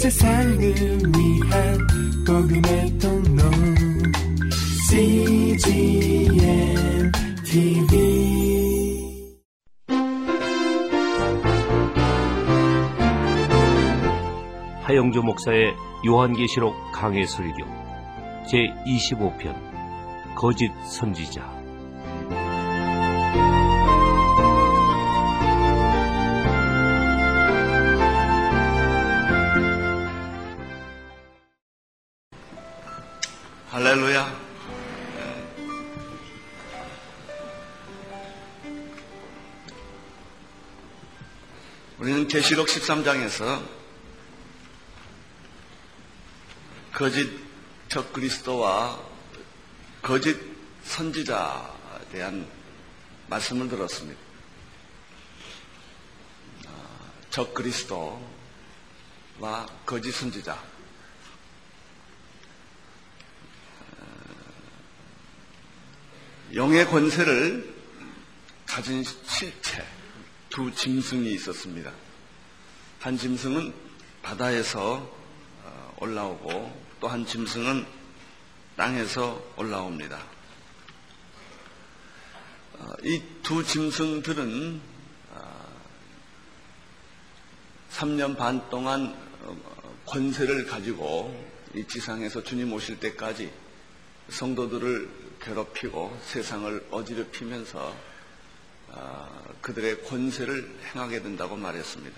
세상을 위한 복음의 통로 CGN TV 하영주 목사의 요한계시록 강해 설교 제25편 거짓 선지자. 할렐루야. 우리는 계시록 13장에서 거짓 적그리스도와 거짓 선지자에 대한 말씀을 들었습니다. 적그리스도와 거짓 선지자, 영의 권세를 가진 실체 두 짐승이 있었습니다. 한 짐승은 바다에서 올라오고 또 한 짐승은 땅에서 올라옵니다. 이 두 짐승들은 3년 반 동안 권세를 가지고 이 지상에서 주님 오실 때까지 성도들을 괴롭히고 세상을 어지럽히면서 그들의 권세를 행하게 된다고 말했습니다.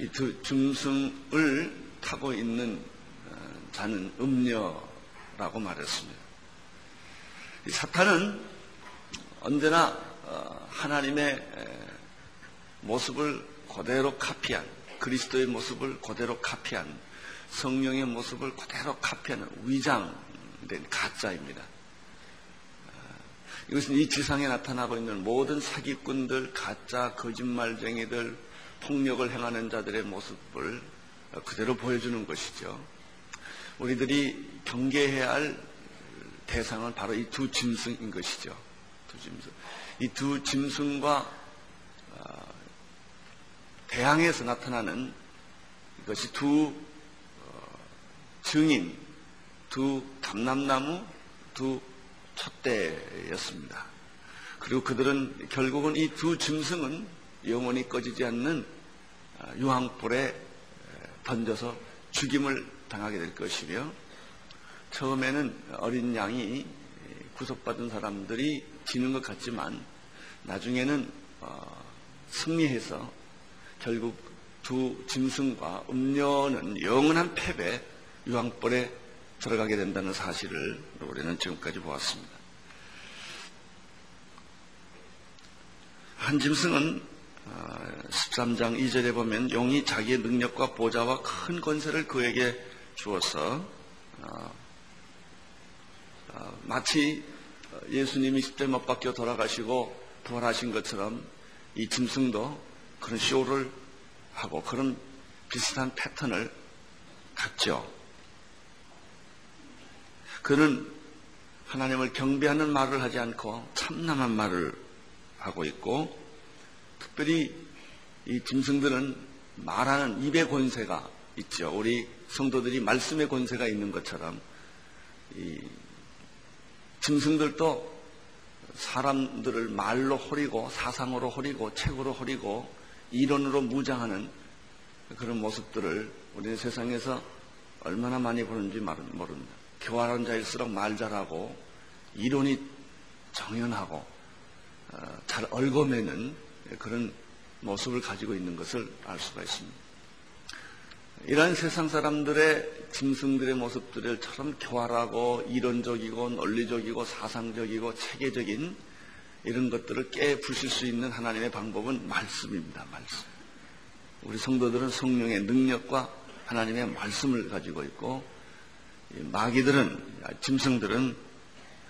이 두 짐승을 타고 있는 자는 음녀라고 말했습니다. 이 사탄은 언제나 하나님의 모습을 그대로 카피한, 그리스도의 모습을 그대로 카피한, 성령의 모습을 그대로 카피하는 위장된 가짜입니다. 이것은 이 지상에 나타나고 있는 모든 사기꾼들, 가짜, 거짓말쟁이들, 폭력을 행하는 자들의 모습을 그대로 보여주는 것이죠. 우리들이 경계해야 할 대상은 바로 이 두 짐승인 것이죠. 두 짐승. 이 두 짐승과 대항해서 나타나는 이것이 두 증인, 두 감람나무, 두 촛대였습니다. 그리고 그들은 결국은 이 두 짐승은 영원히 꺼지지 않는 유황불에 던져서 죽임을 당하게 될 것이며, 처음에는 어린 양이 구속받은 사람들이 지는 것 같지만 나중에는 승리해서 결국 두 짐승과 음녀는 영원한 패배, 유황불에 들어가게 된다는 사실을 우리는 지금까지 보았습니다. 한 짐승은 13장 2절에 보면 용이 자기의 능력과 보좌와 큰 권세를 그에게 주어서 마치 예수님이 십자에 못 박혀 돌아가시고 부활하신 것처럼 이 짐승도 그런 쇼를 하고 그런 비슷한 패턴을 갖죠. 그는 하나님을 경배하는 말을 하지 않고 참남한 말을 하고 있고, 특별히 이 짐승들은 말하는 입의 권세가 있죠. 우리 성도들이 말씀의 권세가 있는 것처럼 이 짐승들도 사람들을 말로 호리고 사상으로 호리고 책으로 호리고 이론으로 무장하는 그런 모습들을 우리는 세상에서 얼마나 많이 보는지 모릅니다. 교활한 자일수록 말 잘하고 이론이 정연하고 잘 얽어매는 그런 모습을 가지고 있는 것을 알 수가 있습니다. 이러한 세상 사람들의 짐승들의 모습들처럼 교활하고 이론적이고 논리적이고 사상적이고 체계적인 이런 것들을 깨부실 수 있는 하나님의 방법은 말씀입니다. 말씀. 우리 성도들은 성령의 능력과 하나님의 말씀을 가지고 있고, 마귀들은, 짐승들은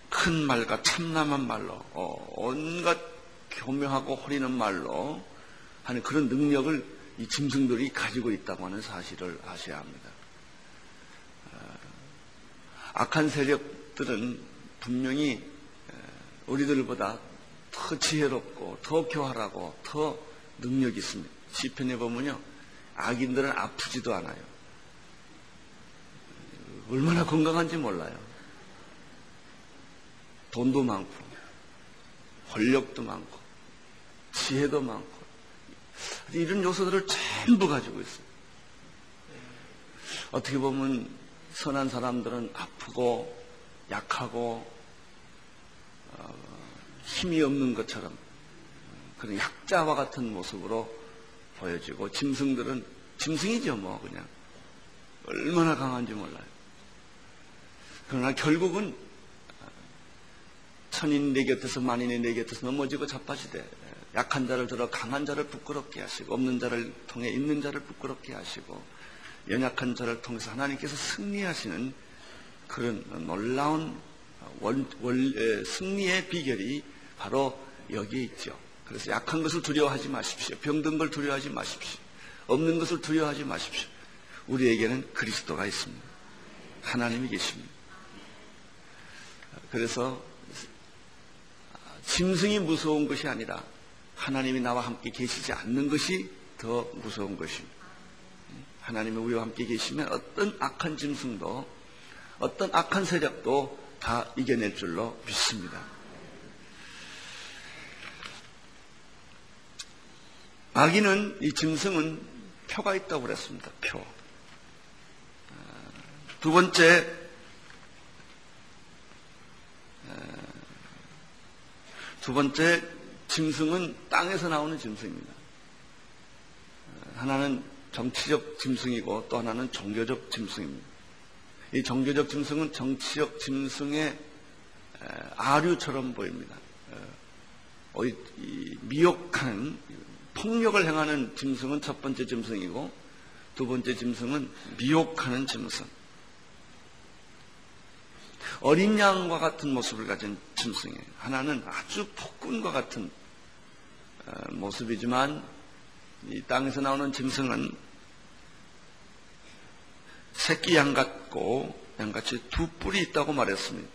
큰 말과 참남한 말로, 온갖 교묘하고 허리는 말로 하는 그런 능력을 이 짐승들이 가지고 있다고 하는 사실을 아셔야 합니다. 악한 세력들은 분명히 우리들보다 더 지혜롭고 더 교활하고 더 능력이 있습니다. 시편에 보면요, 악인들은 아프지도 않아요. 얼마나 건강한지 몰라요. 돈도 많고 권력도 많고 지혜도 많고 이런 요소들을 전부 가지고 있어요. 어떻게 보면 선한 사람들은 아프고 약하고 힘이 없는 것처럼 그런 약자와 같은 모습으로 보여지고, 짐승들은 짐승이죠 뭐 그냥 얼마나 강한지 몰라요. 그러나 결국은 천인이 내 곁에서 만인이 내 곁에서 넘어지고 자빠지되, 약한 자를 들어 강한 자를 부끄럽게 하시고 없는 자를 통해 있는 자를 부끄럽게 하시고 연약한 자를 통해서 하나님께서 승리하시는 그런 놀라운 승리의 비결이 바로 여기에 있죠. 그래서 약한 것을 두려워하지 마십시오. 병든 걸 두려워하지 마십시오. 없는 것을 두려워하지 마십시오. 우리에게는 그리스도가 있습니다. 하나님이 계십니다. 그래서 짐승이 무서운 것이 아니라 하나님이 나와 함께 계시지 않는 것이 더 무서운 것입니다. 하나님이 우리와 함께 계시면 어떤 악한 짐승도 어떤 악한 세력도 다 이겨낼 줄로 믿습니다. 마귀는, 이 짐승은 표가 있다고 그랬습니다. 표. 두 번째, 짐승은 땅에서 나오는 짐승입니다. 하나는 정치적 짐승이고 또 하나는 종교적 짐승입니다. 이 종교적 짐승은 정치적 짐승의 아류처럼 보입니다. 미혹하는, 폭력을 행하는 짐승은 첫 번째 짐승이고, 두 번째 짐승은 미혹하는 짐승. 어린 양과 같은 모습을 가진 짐승이에요. 하나는 아주 폭군과 같은 모습이지만, 이 땅에서 나오는 짐승은 새끼 양 같고 양같이 두 뿔이 있다고 말했습니다.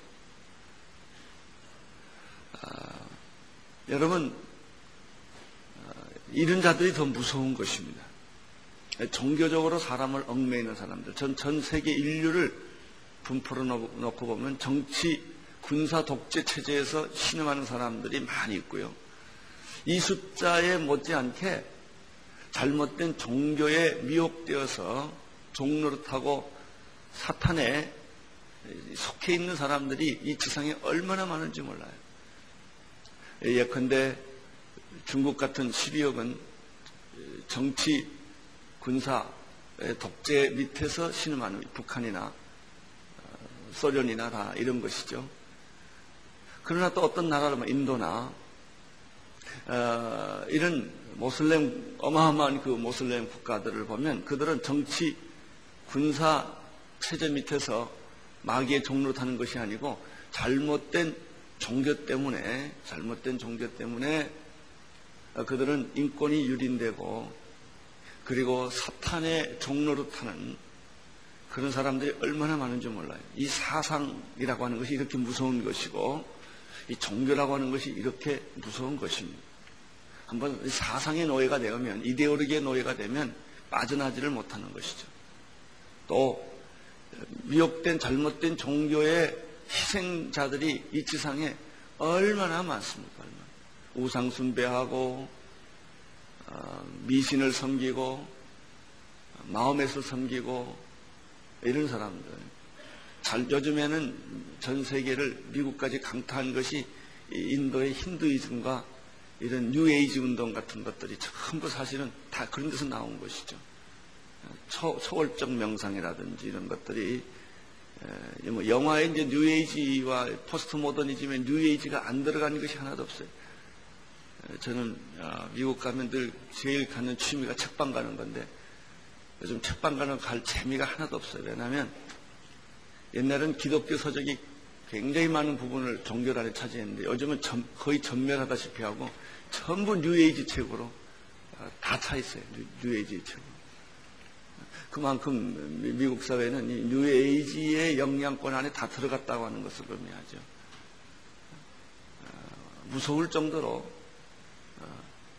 여러분, 이런 자들이 더 무서운 것입니다. 종교적으로 사람을 얽매이는 사람들, 전 세계 인류를 분포로 놓고 보면 정치, 군사 독재 체제에서 신음하는 사람들이 많이 있고요. 이 숫자에 못지않게 잘못된 종교에 미혹되어서 종노릇하고 사탄에 속해 있는 사람들이 이 지상에 얼마나 많은지 몰라요. 예컨대 중국 같은 12억은 정치, 군사의 독재 밑에서 신음하는 북한이나 소련이나 다 이런 것이죠. 그러나 또 어떤 나라로 인도나 이런 모슬렘, 어마어마한 그 모슬렘 국가들을 보면 그들은 정치, 군사 체제 밑에서 마귀의 종노릇하는 것이 아니고 잘못된 종교 때문에 그들은 인권이 유린되고, 그리고 사탄의 종노릇하는 그런 사람들이 얼마나 많은지 몰라요. 이 사상이라고 하는 것이 이렇게 무서운 것이고, 이 종교라고 하는 것이 이렇게 무서운 것입니다. 한번 사상의 노예가 되면, 이데올로기의 노예가 되면 빠져나지를 못하는 것이죠. 또 미혹된 잘못된 종교의 희생자들이 이 지상에 얼마나 많습니까? 얼마나. 우상 숭배하고 미신을 섬기고 마호멧을 섬기고 이런 사람들. 요즘에는 전 세계를 미국까지 강타한 것이 인도의 힌두이즘과 이런 뉴에이지 운동 같은 것들이 전부 사실은 다 그런 데서 나온 것이죠. 초월적 명상이라든지 이런 것들이, 영화에 이제 뉴에이지와 포스트 모더니즘에 뉴에이지가 안 들어가는 것이 하나도 없어요. 저는 미국 가면 늘 제일 가는 취미가 책방 가는 건데, 요즘 책방 갈 재미가 하나도 없어요. 왜냐하면 옛날에는 기독교 서적이 굉장히 많은 부분을 종교 안에 차지했는데, 요즘은 거의 전멸하다시피 하고 전부 뉴에이지 책으로 다 차 있어요. 뉴에이지 책으로. 그만큼 미국 사회는 이 뉴에이지의 영향권 안에 다 들어갔다고 하는 것을 의미하죠. 무서울 정도로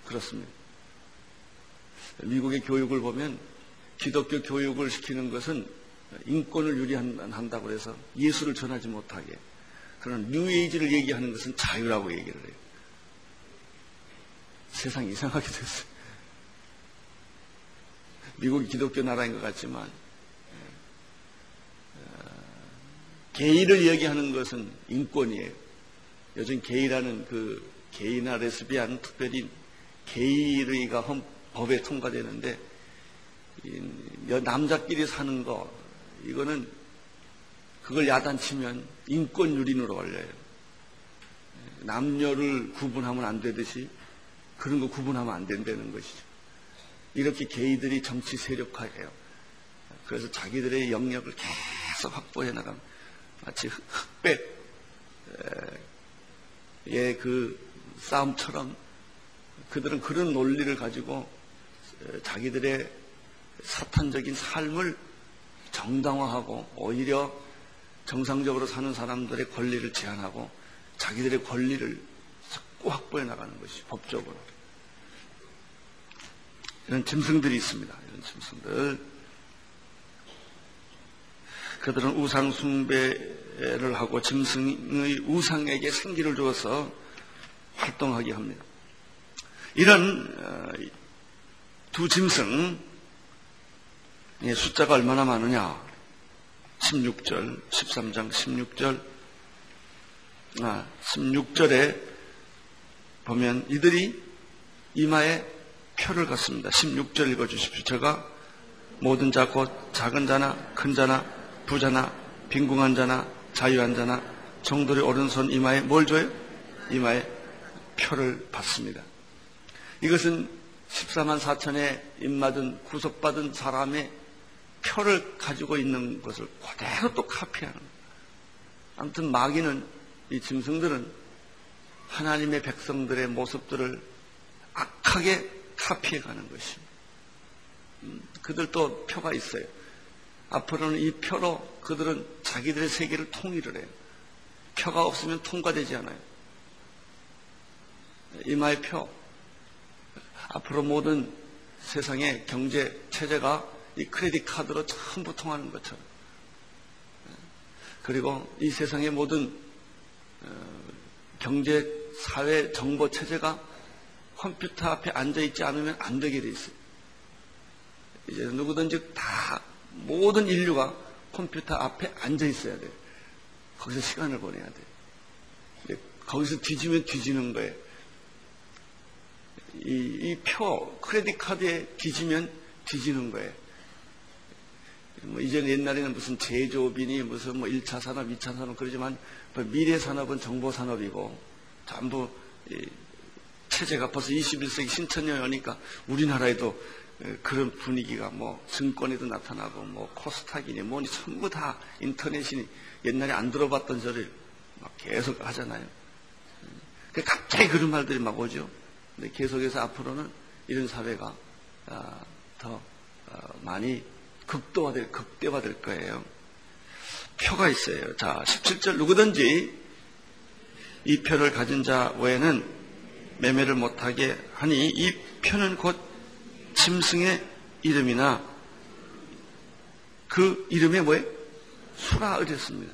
그렇습니다. 미국의 교육을 보면 기독교 교육을 시키는 것은 인권을 유리한다고 해서 예수를 전하지 못하게, 그런 뉴에이지를 얘기하는 것은 자유라고 얘기를 해요. 세상이 이상하게 됐어요. 미국이 기독교 나라인 것 같지만 게이를 얘기하는 것은 인권이에요. 요즘 게이라는 그 게이나 레스비안, 특별히 게이가 법에 통과되는데 남자끼리 사는 거, 이거는 그걸 야단치면 인권유린으로 걸려요. 남녀를 구분하면 안 되듯이 그런 거 구분하면 안 된다는 것이죠. 이렇게 게이들이 정치 세력화해요. 그래서 자기들의 영역을 계속 확보해 나가면 마치 흑백의 그 싸움처럼 그들은 그런 논리를 가지고 자기들의 사탄적인 삶을 정당화하고 오히려 정상적으로 사는 사람들의 권리를 제한하고 자기들의 권리를 자꾸 확보해 나가는 것이 법적으로. 이런 짐승들이 있습니다. 이런 짐승들. 그들은 우상 숭배를 하고 짐승의 우상에게 생기를 주어서 활동하게 합니다. 이런 두 짐승, 숫자가 얼마나 많으냐. 16절, 13장 16절, 16절에 보면 이들이 이마에 표를 갖습니다. 16절 읽어주십시오. 제가 모든 자 곧 작은 자나 큰 자나 부자나 빈궁한 자나 자유한 자나 정돌이 오른손 이마에 뭘 줘요? 이마에 표를 받습니다. 이것은 14만 4천에 입맞은 구속받은 사람의 표를 가지고 있는 것을 그대로 또 카피하는 거예요. 아무튼 마귀는, 이 짐승들은 하나님의 백성들의 모습들을 악하게 카피해가는 것입니다. 그들도 표가 있어요. 앞으로는 이 표로 그들은 자기들의 세계를 통일을 해요. 표가 없으면 통과되지 않아요. 이마의 표. 앞으로 모든 세상의 경제 체제가 이 크레딧 카드로 전부 통하는 것처럼, 그리고 이 세상의 모든 경제 사회 정보 체제가 컴퓨터 앞에 앉아있지 않으면 안 되게 돼 있어요. 이제 누구든지 다 모든 인류가 컴퓨터 앞에 앉아있어야 돼요. 거기서 시간을 보내야 돼요. 거기서 뒤지면 뒤지는 거예요. 이 표, 크레딧 카드에 뒤지면 뒤지는 거예요. 뭐 이전 옛날에는 무슨 제조업이니 무슨 뭐 1차 산업, 2차 산업 그러지만 미래 산업은 정보 산업이고 전부 이 체제가 벌써 21세기 신천년이 오니까 우리나라에도 그런 분위기가 뭐 증권에도 나타나고 뭐 코스닥이니 뭐니 전부 다 인터넷이니 옛날에 안 들어봤던 소리를 막 계속 하잖아요. 갑자기 그런 말들이 막 오죠. 근데 계속해서 앞으로는 이런 사회가 더 많이 극대화될 거예요. 표가 있어요. 자, 17절, 누구든지 이 표를 가진 자 외에는 매매를 못하게 하니 이 표는 곧 짐승의 이름이나 그 이름에 뭐예요? 수라 어렸습니다.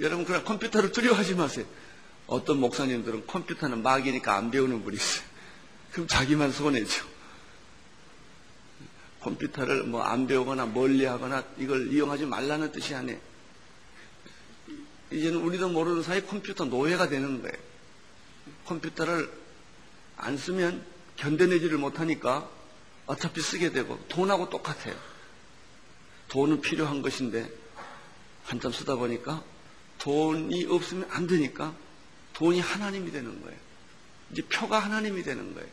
여러분, 그냥 컴퓨터를 두려워하지 마세요. 어떤 목사님들은 컴퓨터는 마귀니까 안 배우는 분이 있어요. 그럼 자기만 손해죠. 컴퓨터를 뭐 안 배우거나 멀리하거나 이걸 이용하지 말라는 뜻이 아니에요. 이제는 우리도 모르는 사이 컴퓨터 노예가 되는 거예요. 컴퓨터를 안 쓰면 견뎌내지를 못하니까 어차피 쓰게 되고, 돈하고 똑같아요. 돈은 필요한 것인데 한참 쓰다 보니까 돈이 없으면 안 되니까 돈이 하나님이 되는 거예요. 이제 표가 하나님이 되는 거예요.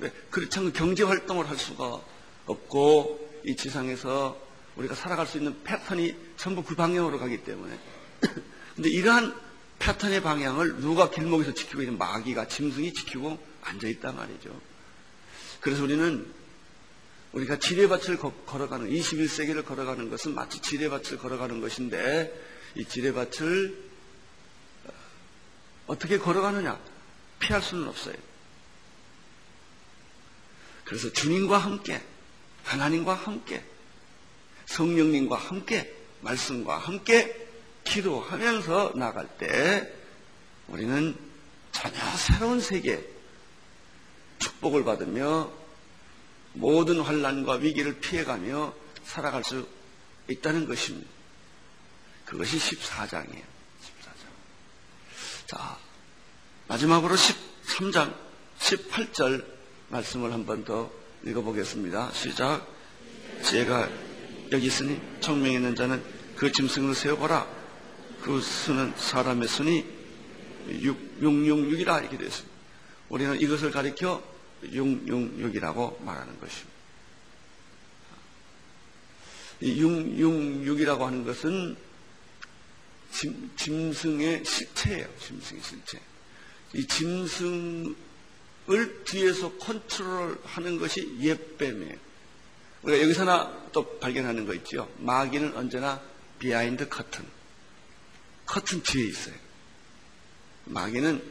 왜? 그렇지 않으면 경제활동을 할 수가 없고 이 지상에서 우리가 살아갈 수 있는 패턴이 전부 그 방향으로 가기 때문에 근데 이러한 패턴의 방향을 누가 길목에서 지키고 있는, 마귀가, 짐승이 지키고 앉아있단 말이죠. 그래서 우리가 지뢰밭을 걸어가는, 21세기를 걸어가는 것은 마치 지뢰밭을 걸어가는 것인데, 이 지뢰밭을 어떻게 걸어가느냐? 피할 수는 없어요. 그래서 주님과 함께 하나님과 함께, 성령님과 함께, 말씀과 함께 기도하면서 나갈 때 우리는 전혀 새로운 세계, 축복을 받으며 모든 환난과 위기를 피해가며 살아갈 수 있다는 것입니다. 그것이 14장이에요. 14장. 자, 마지막으로 13장 18절 말씀을 한 번 더 읽어보겠습니다. 시작. 제가 여기 있으니 청명에 있는 자는 그 짐승을 세워보라. 그 수는 사람의 수니 666이라 이렇게 되어 있습니다. 우리는 이것을 가리켜 666이라고 말하는 것입니다. 이 666이라고 하는 것은 짐승의 실체예요. 짐승의 실체. 이 짐승을 뒤에서 컨트롤하는 것이 옛뱀이에요. 우리가 여기서 하나 또 발견하는 거 있죠. 마귀는 언제나 비하인드 커튼 뒤에 있어요. 마귀는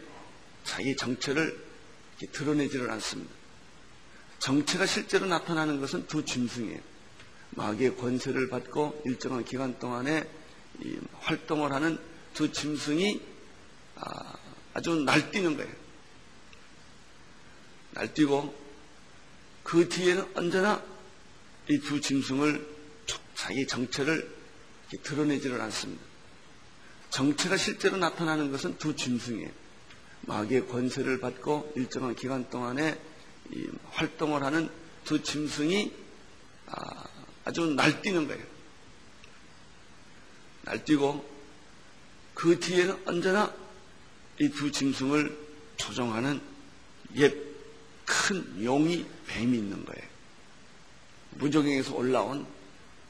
자기 정체를 드러내지를 않습니다. 정체가 실제로 나타나는 것은 두 짐승이에요. 마귀의 권세를 받고 일정한 기간 동안에 이 활동을 하는 두 짐승이 아주 날뛰는 거예요. 날뛰고 그 뒤에는 언제나 이 두 짐승을 자기 정체를 드러내지를 않습니다. 정체가 실제로 나타나는 것은 두 짐승이에요. 마귀의 권세를 받고 일정한 기간 동안에 이 활동을 하는 두 짐승이 아주 날뛰는 거예요. 날뛰고 그 뒤에는 언제나 이 두 짐승을 조종하는 옛 큰 용이 뱀이 있는 거예요. 무적행에서 올라온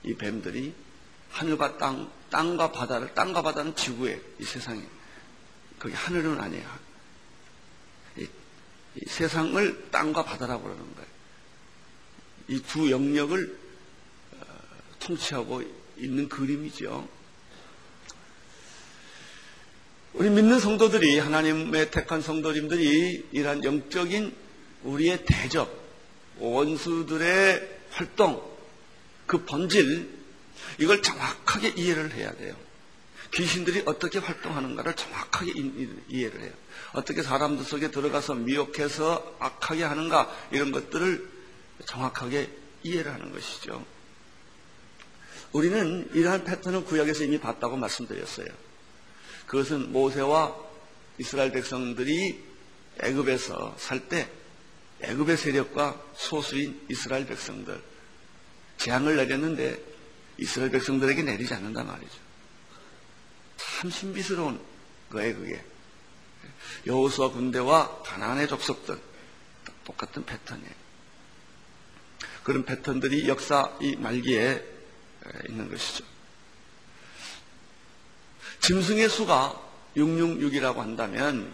이 뱀들이 하늘과 땅, 땅과 바다는 지구에, 이 세상에. 거기 하늘은 아니에요. 이 세상을 땅과 바다라고 그러는 거예요. 이 두 영역을 통치하고 있는 그림이죠. 우리 믿는 성도들이, 하나님의 택한 성도님들이 이러한 영적인 우리의 대적, 원수들의 활동, 그 본질, 이걸 정확하게 이해를 해야 돼요. 귀신들이 어떻게 활동하는가를 정확하게 이해를 해요. 어떻게 사람들 속에 들어가서 미혹해서 악하게 하는가, 이런 것들을 정확하게 이해를 하는 것이죠. 우리는 이러한 패턴을 구약에서 이미 봤다고 말씀드렸어요. 그것은 모세와 이스라엘 백성들이 애굽에서 살 때 애굽의 세력과 소수인 이스라엘 백성들, 재앙을 내렸는데 이스라엘 백성들에게 내리지 않는단 말이죠. 참 신비스러운 거예요, 그게. 여호수아 군대와 가나안의 족속들, 똑같은 패턴이에요. 그런 패턴들이 역사 이 말기에 있는 것이죠. 짐승의 수가 666이라고 한다면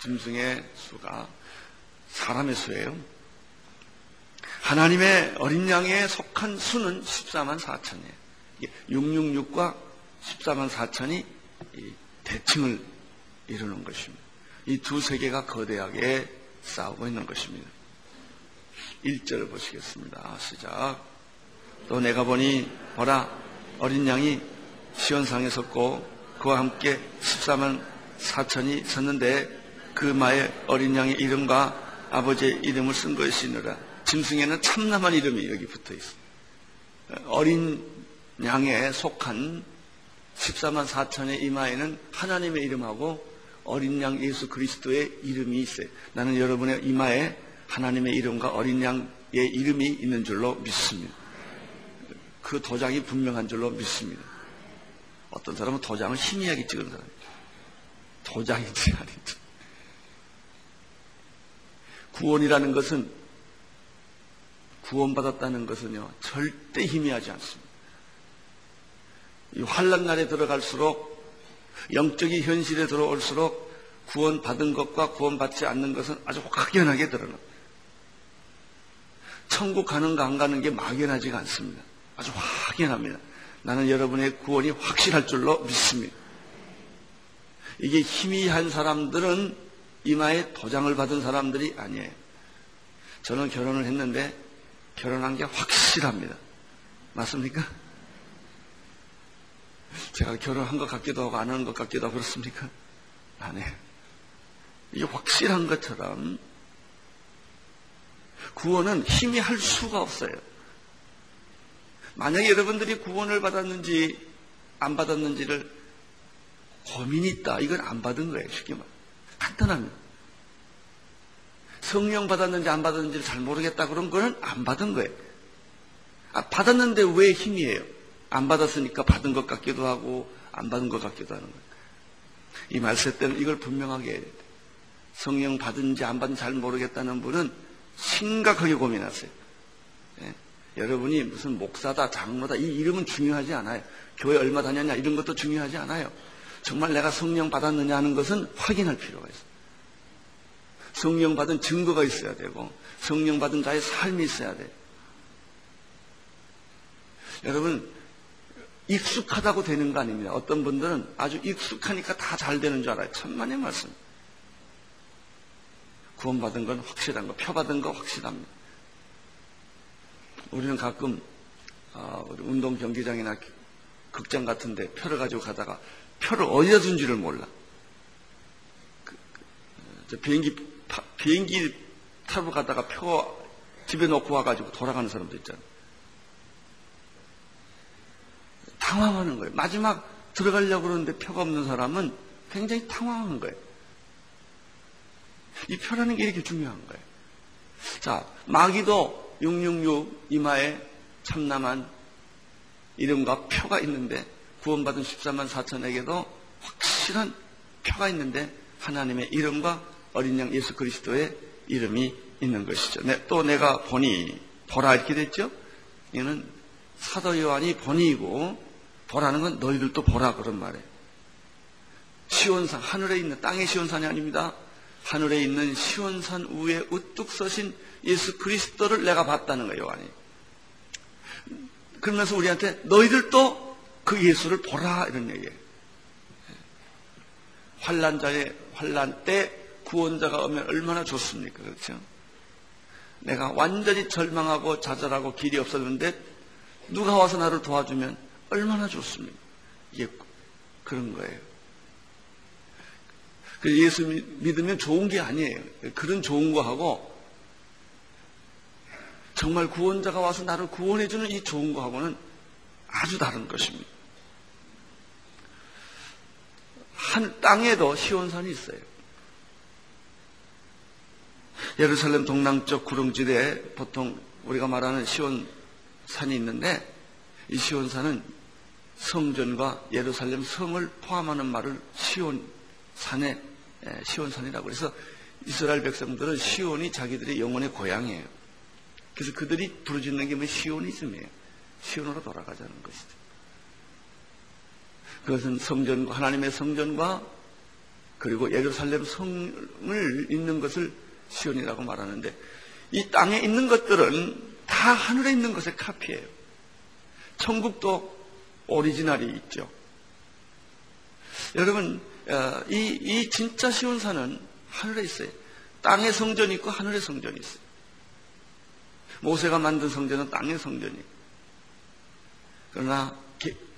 짐승의 수가 사람의 수예요. 하나님의 어린 양에 속한 수는 14만 4천이에요. 666과 14만 4천이 대칭을 이루는 것입니다. 이 두 세계가 거대하게 싸우고 있는 것입니다. 1절을 보시겠습니다. 시작. 또 내가 보니 보라, 어린 양이 시온상에 섰고 그와 함께 14만 4천이 섰는데 그 마에 어린 양의 이름과 아버지의 이름을 쓴 것이니라. 짐승에는 참남한 이름이 여기 붙어 있습니다. 어린 양에 속한 14만 4천의 이마에는 하나님의 이름하고 어린 양 예수 그리스도의 이름이 있어요. 나는 여러분의 이마에 하나님의 이름과 어린 양의 이름이 있는 줄로 믿습니다. 그 도장이 분명한 줄로 믿습니다. 어떤 사람은 도장을 희미하게 찍은 사람이에요. 도장인지 아닌지. 구원이라는 것은, 구원받았다는 것은요, 절대 희미하지 않습니다. 이 환난 날에 들어갈수록, 영적인 현실에 들어올수록, 구원받은 것과 구원받지 않는 것은 아주 확연하게 드러납니다. 천국 가는가 안 가는 게 막연하지가 않습니다. 아주 확연합니다. 나는 여러분의 구원이 확실할 줄로 믿습니다. 이게 희미한 사람들은 이마에 도장을 받은 사람들이 아니에요. 저는 결혼을 했는데 결혼한 게 확실합니다. 맞습니까? 제가 결혼한 것 같기도 하고 안 한 것 같기도 하고 그렇습니까? 아니에요. 이게 확실한 것처럼 구원은 힘이 할 수가 없어요. 만약에 여러분들이 구원을 받았는지 안 받았는지를 고민이 있다. 이건 안 받은 거예요. 쉽게 말해. 간단합니다. 성령 받았는지 안 받았는지를 잘 모르겠다. 그런 거는 안 받은 거예요. 아, 받았는데 왜 힘이에요? 안 받았으니까 받은 것 같기도 하고 안 받은 것 같기도 하는 거예요. 이 말세 때는 이걸 분명하게 해야 돼요. 성령 받은지 안 받은지 잘 모르겠다는 분은 심각하게 고민하세요. 예. 여러분이 무슨 목사다 장로다 이 이름은 중요하지 않아요. 교회 얼마 다녔냐 이런 것도 중요하지 않아요. 정말 내가 성령 받았느냐 하는 것은 확인할 필요가 있어요. 성령 받은 증거가 있어야 되고 성령 받은 자의 삶이 있어야 돼요. 여러분 익숙하다고 되는 거 아닙니다. 어떤 분들은 아주 익숙하니까 다 잘 되는 줄 알아요. 천만의 말씀. 구원 받은 건 확실한 거, 표 받은 거 확실합니다. 우리는 가끔 우리 운동 경기장이나 극장 같은데 표를 가지고 가다가 표를 어디다 둔지를 몰라. 저 비행기 타고 가다가 표 집에 놓고 와가지고 돌아가는 사람도 있잖아. 당황하는 거예요. 마지막 들어가려고 그러는데 표가 없는 사람은 굉장히 당황한 거예요. 이 표라는 게 이렇게 중요한 거예요. 자, 마귀도 666 이마에 참남한 이름과 표가 있는데 구원받은 14만 4천에게도 확실한 표가 있는데 하나님의 이름과 어린 양 예수 그리스도의 이름이 있는 것이죠. 또 내가 보니 보라 이렇게 됐죠. 이는 사도 요한이 보니이고 보라는 건 너희들도 보라 그런 말이에요. 시온산 하늘에 있는 땅의 시온산이 아닙니다. 하늘에 있는 시온산 위에 우뚝 서신 예수 그리스도를 내가 봤다는 거예요. 요한이. 그러면서 우리한테 너희들도 그 예수를 보라 이런 얘기예요. 환난자의 환난 때 구원자가 오면 얼마나 좋습니까? 그렇죠? 내가 완전히 절망하고 좌절하고 길이 없었는데 누가 와서 나를 도와주면 얼마나 좋습니까? 이게 그런 거예요. 예수 믿으면 좋은 게 아니에요. 그런 좋은 거하고 정말 구원자가 와서 나를 구원해주는 이 좋은 거하고는 아주 다른 것입니다. 한 땅에도 시온산이 있어요. 예루살렘 동남쪽 구릉지대에 보통 우리가 말하는 시온산이 있는데 이 시온산은 성전과 예루살렘 성을 포함하는 말을 시온산에 시온산이라고. 그래서 이스라엘 백성들은 시온이 자기들의 영혼의 고향이에요. 그래서 그들이 부르짖는 게 뭐 시오니즘이에요. 시온으로 돌아가자는 것이죠. 그것은 성전과 하나님의 성전과 그리고 예루살렘 성을 있는 것을 시온이라고 말하는데 이 땅에 있는 것들은 다 하늘에 있는 것의 카피예요. 천국도 오리지널이 있죠. 여러분 이 진짜 시온산은 하늘에 있어요. 땅의 성전이 있고 하늘의 성전이 있어요. 모세가 만든 성전은 땅의 성전이에요. 그러나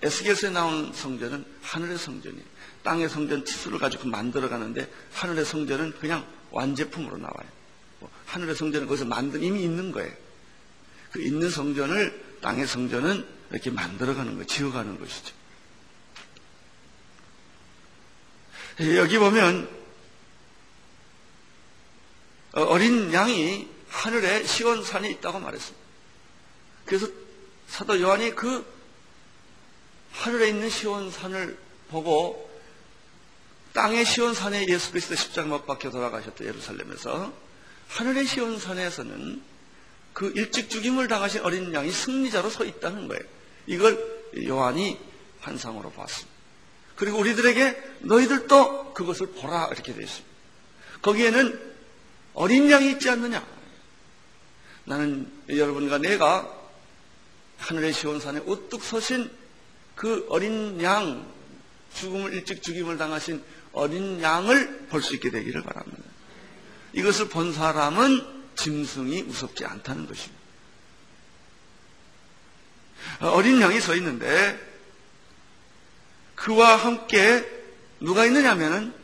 에스겔서에 나온 성전은 하늘의 성전이에요. 땅의 성전 치수를 가지고 만들어가는데 하늘의 성전은 그냥 완제품으로 나와요. 하늘의 성전은 거기서 만든 이미 있는 거예요. 그 있는 성전을 땅의 성전은 이렇게 만들어가는 거예요. 지어가는 것이죠. 여기 보면 어린 양이 하늘에 시온산이 있다고 말했습니다. 그래서 사도 요한이 그 하늘에 있는 시온산을 보고 땅의 시온산에 예수 그리스도 십자가 못 박혀 돌아가셨죠. 예루살렘에서. 하늘의 시온산에서는 그 일찍 죽임을 당하신 어린 양이 승리자로 서 있다는 거예요. 이걸 요한이 환상으로 봤습니다. 그리고 우리들에게 너희들도 그것을 보라 이렇게 되어 있습니다. 거기에는 어린 양이 있지 않느냐. 나는 여러분과 내가 하늘의 시온산에 우뚝 서신 그 어린 양, 죽음을 일찍 죽임을 당하신 어린 양을 볼 수 있게 되기를 바랍니다. 이것을 본 사람은 짐승이 무섭지 않다는 것입니다. 어린 양이 서 있는데 그와 함께 누가 있느냐면은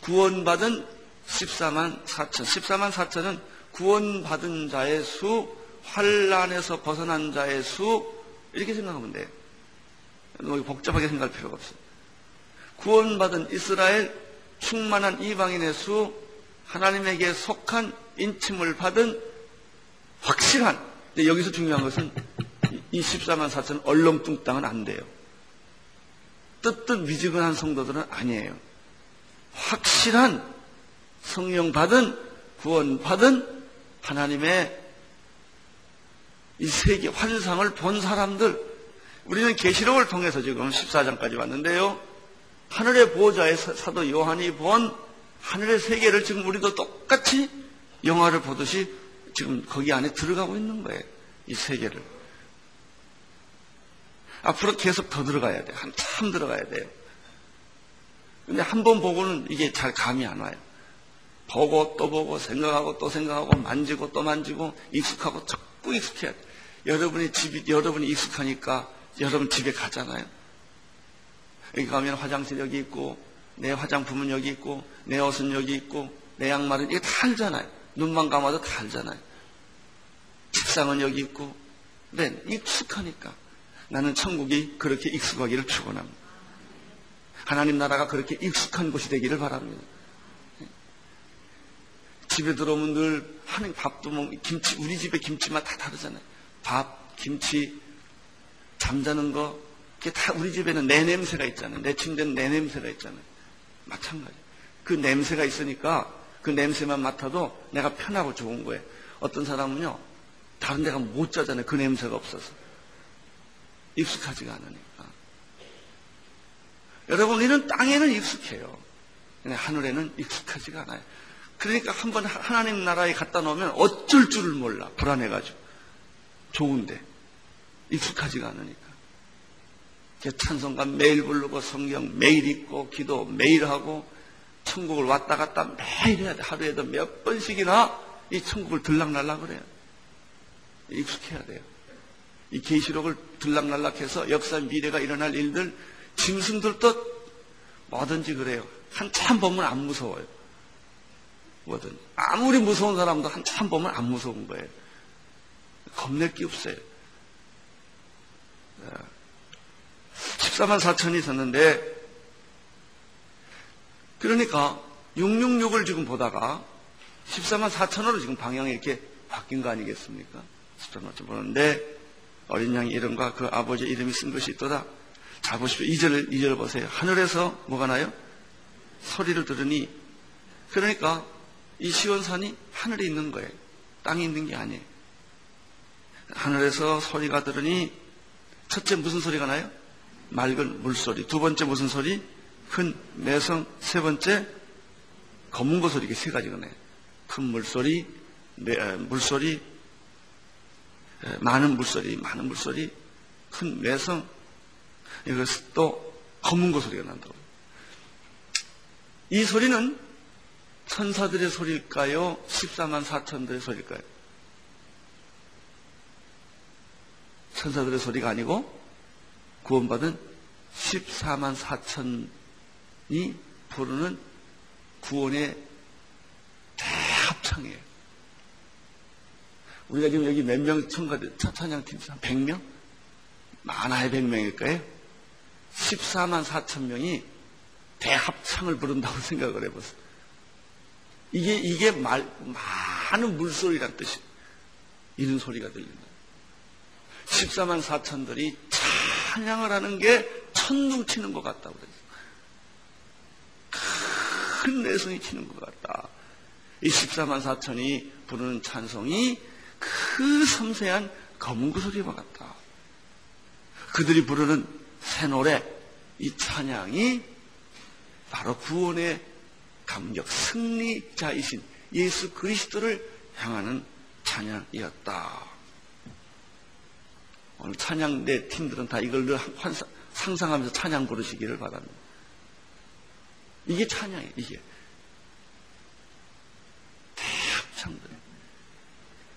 구원받은 14만 4천은 구원받은 자의 수, 환란에서 벗어난 자의 수, 이렇게 생각하면 돼요. 너무 복잡하게 생각할 필요가 없어요. 구원받은 이스라엘, 충만한 이방인의 수, 하나님에게 속한 인침을 받은 확실한. 근데 여기서 중요한 것은 이 14만 4천 얼렁뚱땅은 안 돼요. 뜨뜻 미지근한 성도들은 아니에요. 확실한 성령 받은, 구원 받은 하나님의 이 세계 환상을 본 사람들. 우리는 계시록을 통해서 지금 14장까지 왔는데요. 하늘의 보호자의 사도 요한이 본 하늘의 세계를 지금 우리도 똑같이 영화를 보듯이 지금 거기 안에 들어가고 있는 거예요. 이 세계를. 앞으로 계속 더 들어가야 돼요. 한참 들어가야 돼요. 근데 한 번 보고는 이게 잘 감이 안 와요. 보고 또 보고 생각하고 또 생각하고 만지고 또 만지고 익숙하고 자꾸 익숙해야 돼요. 여러분이 익숙하니까 여러분 집에 가잖아요. 여기 가면 화장실 여기 있고 내 화장품은 여기 있고 내 옷은 여기 있고 내 양말은 이게 다 알잖아요. 눈만 감아도 다 알잖아요. 책상은 여기 있고 네, 익숙하니까. 나는 천국이 그렇게 익숙하기를 축원합니다. 하나님 나라가 그렇게 익숙한 곳이 되기를 바랍니다. 집에 들어오면 늘 하는 밥도 먹고 김치, 우리 집의 김치맛 다 다르잖아요. 밥, 김치, 잠자는 거 그게 다 우리 집에는 내 냄새가 있잖아요. 내 침대는 내 냄새가 있잖아요. 마찬가지. 그 냄새가 있으니까 그 냄새만 맡아도 내가 편하고 좋은 거예요. 어떤 사람은요 다른 데가 못 자잖아요. 그 냄새가 없어서 익숙하지가 않으니까. 여러분 우리는 땅에는 익숙해요. 근데 하늘에는 익숙하지가 않아요. 그러니까 한번 하나님 나라에 갖다 놓으면 어쩔 줄을 몰라. 불안해가지고. 좋은데 익숙하지가 않으니까. 찬송가 매일 부르고 성경 매일 읽고 기도 매일 하고 천국을 왔다 갔다 매일 해야 돼. 하루에도 몇 번씩이나 이 천국을 들락날락 그래요. 익숙해야 돼요. 이 계시록을 들락날락해서 역사 미래가 일어날 일들 짐승들도 뭐든지 그래요. 한참 보면 안 무서워요. 뭐든 아무리 무서운 사람도 한참 보면 안 무서운 거예요. 겁낼 게 없어요. 14만 4천이 있었는데 그러니까 666을 지금 보다가 14만 4천으로 지금 방향이 이렇게 바뀐 거 아니겠습니까? 14만 4천 보는데 어린 양의 이름과 그 아버지의 이름이 쓴 것이 있도다. 자 보십시오. 2절을 보세요. 하늘에서 뭐가 나요? 소리를 들으니. 그러니까 이 시온산이 하늘에 있는 거예요. 땅에 있는 게 아니에요. 하늘에서 소리가 들으니 첫째 무슨 소리가 나요? 맑은 물소리. 두 번째 무슨 소리? 큰 매성. 세 번째 검은 거 소리. 이게 세 가지가 나요. 큰 물소리, 물소리, 많은 물소리, 큰 매성. 이것이 또 검은 거 소리가 난다고. 이 소리는 천사들의 소리일까요? 14만 4천들의 소리일까요? 천사들의 소리가 아니고 구원받은 14만 4천이 부르는 구원의 대합창이에요. 우리가 지금 여기 몇 명 참가돼? 찬양팀 100명? 많아야 100명일 거예요. 14만 4천 명이 대합창을 부른다고 생각을 해보세요. 이게 많은 물소리란 뜻이에요. 이런 소리가 들린다. 14만 4천들이 찬양을 하는 게 천둥 치는 것 같다고 그랬어요. 큰 내성이 치는 것 같다. 이 14만 4천이 부르는 찬송이 그 섬세한 검은구 소리와 같다. 그들이 부르는 새 노래, 이 찬양이 바로 구원의 감격, 승리자이신 예수 그리스도를 향하는 찬양이었다. 오늘 찬양대 팀들은 다 이걸 늘 상상하면서 찬양 부르시기를 바랍니다. 이게 찬양이에요. 이게 대합창들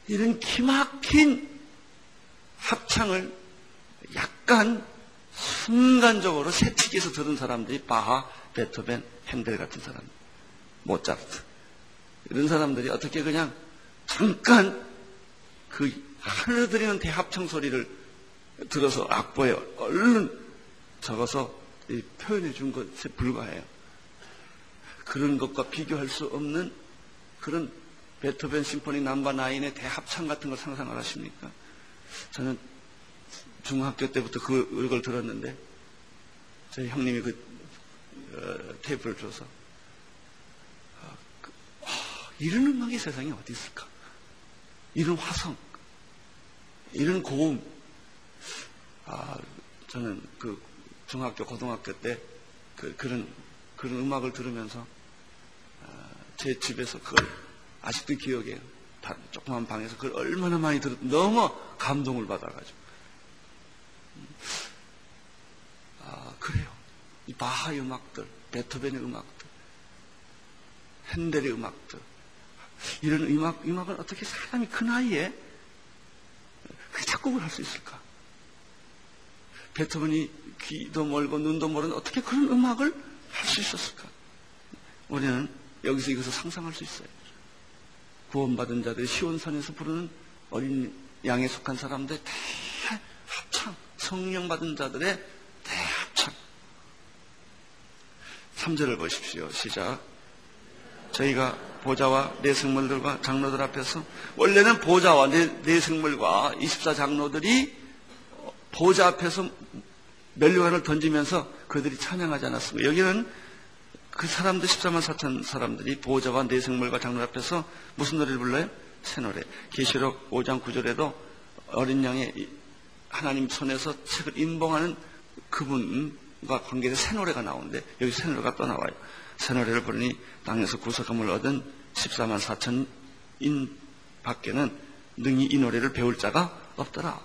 이런 기막힌 합창을 약간 순간적으로 세특에서 들은 사람들이 바하, 베토벤, 핸델 같은 사람, 모차르트 이런 사람들이 어떻게 그냥 잠깐 그 흘러들이는 대합청 소리를 들어서 악보에 얼른 적어서 표현해 준 것에 불과해요. 그런 것과 비교할 수 없는 그런 베토벤 심포니 No. 9의 대합창 같은 걸 상상을 하십니까? 저는 중학교 때부터 그걸 들었는데 저희 형님이 그 테이프를 줘서 이런 음악이 세상에 어디 있을까? 이런 화성, 이런 고음. 저는 그 중학교, 고등학교 때 그런 음악을 들으면서 제 집에서 그걸 아직도 기억해요. 조그만 방에서 그걸 얼마나 많이 들었는지 너무 감동을 받아가지고. 그래요. 이 바하의 음악들, 베토벤의 음악들, 핸델의 음악들, 이런 음악을 어떻게 사람이 그 나이에 그 작곡을 할 수 있을까? 베토벤이 귀도 멀고 눈도 멀은 어떻게 그런 음악을 할 수 있었을까? 우리는 여기서 이것을 상상할 수 있어요. 구원받은 자들이 시온산에서 부르는 어린 양에 속한 사람들의 대합창, 성령받은 자들의 대합창. 3절을 보십시오. 시작. 저희가 보좌와 내승물들과 장로들 앞에서, 원래는 보좌와 내승물과 24장로들이 보좌 앞에서 면류관을 던지면서 그들이 찬양하지 않았습니다. 여기는 그 사람들 14만 4천 사람들이 보좌와 내승물과 장로 앞에서 무슨 노래를 불러요? 새 노래. 계시록 5장 9절에도 어린 양의 하나님 손에서 책을 인봉하는 그분과 관계된 새 노래가 나오는데 여기 새 노래가 또 나와요. 새 노래를 부르니 땅에서 구속함을 얻은 14만 4천 인 밖에는 능히 이 노래를 배울 자가 없더라.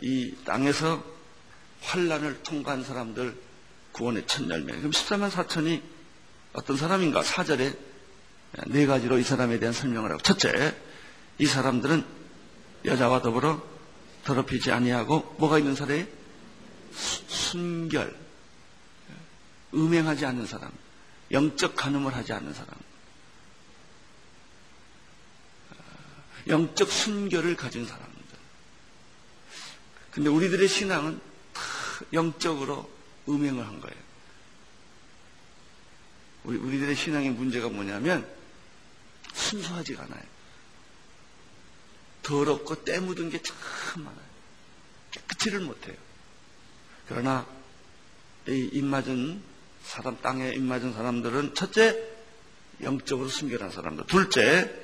이 땅에서 환란을 통과한 사람들 구원의 첫 열매. 그럼 14만 4천이 어떤 사람인가? 4절에 네 가지로 이 사람에 대한 설명을 하고, 첫째, 이 사람들은 여자와 더불어 더럽히지 아니하고 뭐가 있는 사람이에요? 순결, 음행하지 않는 사람, 영적 간음을 하지 않는 사람, 영적 순결을 가진 사람. 근데 우리들의 신앙은 다 영적으로 음행을 한 거예요. 우리들의 신앙의 문제가 뭐냐면 순수하지가 않아요. 더럽고 때 묻은 게 참 많아요. 깨끗이를 못해요. 그러나 이 입맞은 사람, 땅에 입맞은 사람들은 첫째, 영적으로 순결한 사람들. 둘째,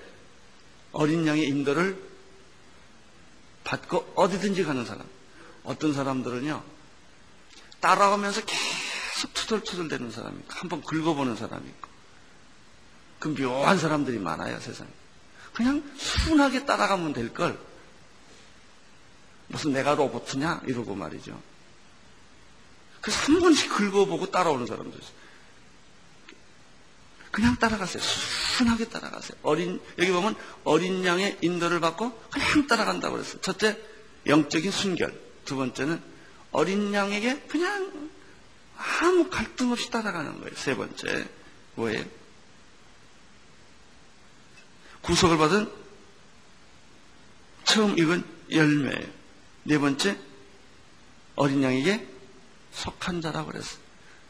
어린 양의 인도를 받고 어디든지 가는 사람. 어떤 사람들은요, 따라오면서 계속 투덜투덜 대는 사람이 있고, 한번 긁어보는 사람이 있고, 그 묘한 사람들이 많아요, 세상에. 그냥 순하게 따라가면 될 걸. 무슨 내가 로봇이냐? 이러고 말이죠. 그래서 한 번씩 긁어보고 따라오는 사람들. 그냥 따라가세요. 순하게 따라가세요. 여기 보면 어린 양의 인도를 받고 그냥 따라간다고 그랬어요. 첫째, 영적인 순결. 두 번째는 어린 양에게 그냥 아무 갈등 없이 따라가는 거예요. 세 번째, 뭐예요? 구속을 받은 처음 익은 열매예요. 네 번째, 어린 양에게 속한 자라고 그랬어요.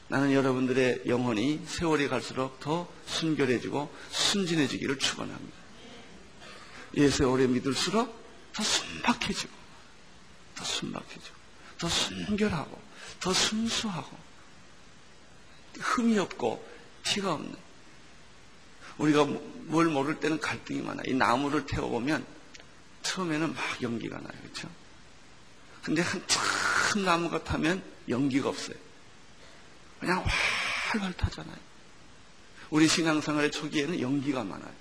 나는 여러분들의 영혼이 세월이 갈수록 더 순결해지고 순진해지기를 축원합니다. 예수의 오래 믿을수록 더 순박해지고, 더 순박해지고, 더 순결하고, 더 순수하고, 흠이 없고 티가 없는. 우리가 뭘 모를 때는 갈등이 많아요. 이 나무를 태워보면 처음에는 막 연기가 나요. 그렇죠? 근데 한참 나무가 타면 연기가 없어요. 그냥 활활 타잖아요. 우리 신앙생활의 초기에는 연기가 많아요.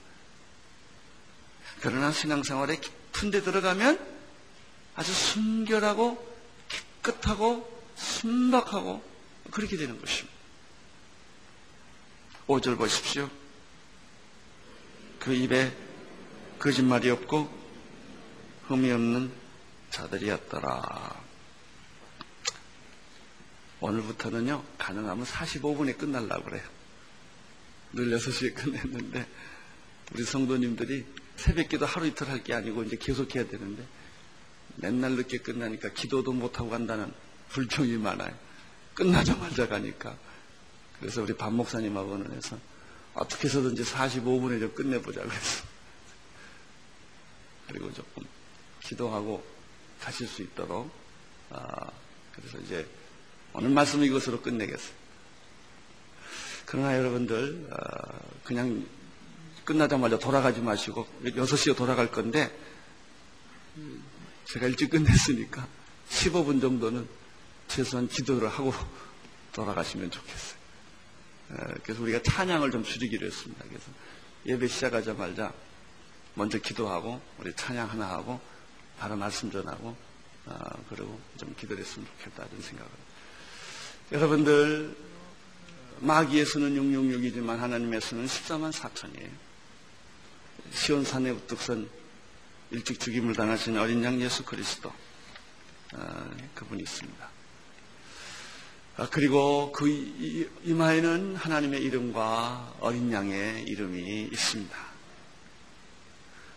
그러나 신앙생활에 깊은 데 들어가면 아주 순결하고 깨끗하고 순박하고 그렇게 되는 것입니다. 5절 보십시오. 그 입에 거짓말이 없고 흠이 없는 자들이었더라. 오늘부터는요, 가능하면 45분에 끝날라고 그래요. 늘 6시에 끝냈는데, 우리 성도님들이 새벽기도 하루 이틀 할 게 아니고 이제 계속 해야 되는데, 맨날 늦게 끝나니까 기도도 못하고 간다는 불평이 많아요. 끝나자마자 가니까. 그래서 우리 반 목사님하고는 해서 어떻게 해서든지 45분에 좀 끝내보자고 해서, 그리고 조금 기도하고 가실 수 있도록, 그래서 이제 오늘 말씀 이것으로 끝내겠어요. 그러나 여러분들, 그냥 끝나자마자 돌아가지 마시고, 6시에 돌아갈 건데, 제가 일찍 끝냈으니까 15분 정도는 최소한 기도를 하고 돌아가시면 좋겠어요. 그래서 우리가 찬양을 좀 줄이기로 했습니다. 그래서 예배 시작하자마자 먼저 기도하고, 우리 찬양 하나 하고, 바로 말씀 전하고, 그리고 좀 기도를 했으면 좋겠다, 이런 생각을. 여러분들, 마귀의 수는 666이지만 하나님의 수는 14만 4천이에요. 시온산에 우뚝 선 일찍 죽임을 당하신 어린 양 예수 그리스도, 그분이 있습니다. 그리고 그 이마에는 하나님의 이름과 어린 양의 이름이 있습니다.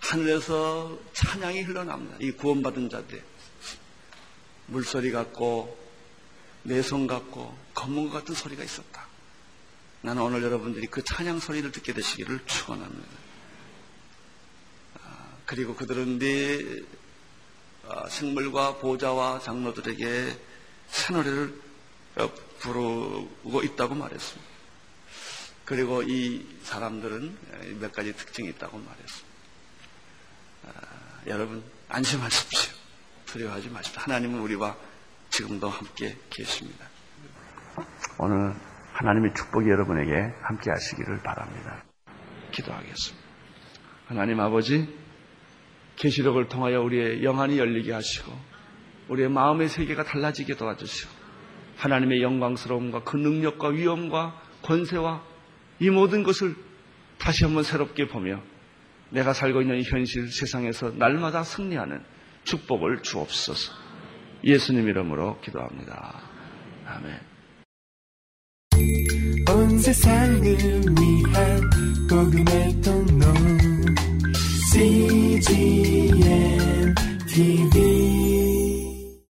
하늘에서 찬양이 흘러납니다. 이 구원받은 자들, 물소리 같고 내성 같고 검은 것 같은 소리가 있었다. 나는 오늘 여러분들이 그 찬양 소리를 듣게 되시기를 축원합니다. 그리고 그들은 네 식물과 보좌와 장로들에게 새 노래를 부르고 있다고 말했습니다. 그리고 이 사람들은 몇 가지 특징이 있다고 말했습니다. 여러분, 안심하십시오. 두려워하지 마십시오. 하나님은 우리와 지금도 함께 계십니다. 오늘 하나님의 축복이 여러분에게 함께 하시기를 바랍니다. 기도하겠습니다. 하나님 아버지, 계시록을 통하여 우리의 영안이 열리게 하시고 우리의 마음의 세계가 달라지게 도와주시고 하나님의 영광스러움과 그 능력과 위엄과 권세와 이 모든 것을 다시 한번 새롭게 보며 내가 살고 있는 현실 세상에서 날마다 승리하는 축복을 주옵소서. 예수님 이름으로 기도합니다. 아멘. 온 세상을 위한 복음의 통로 CGN TV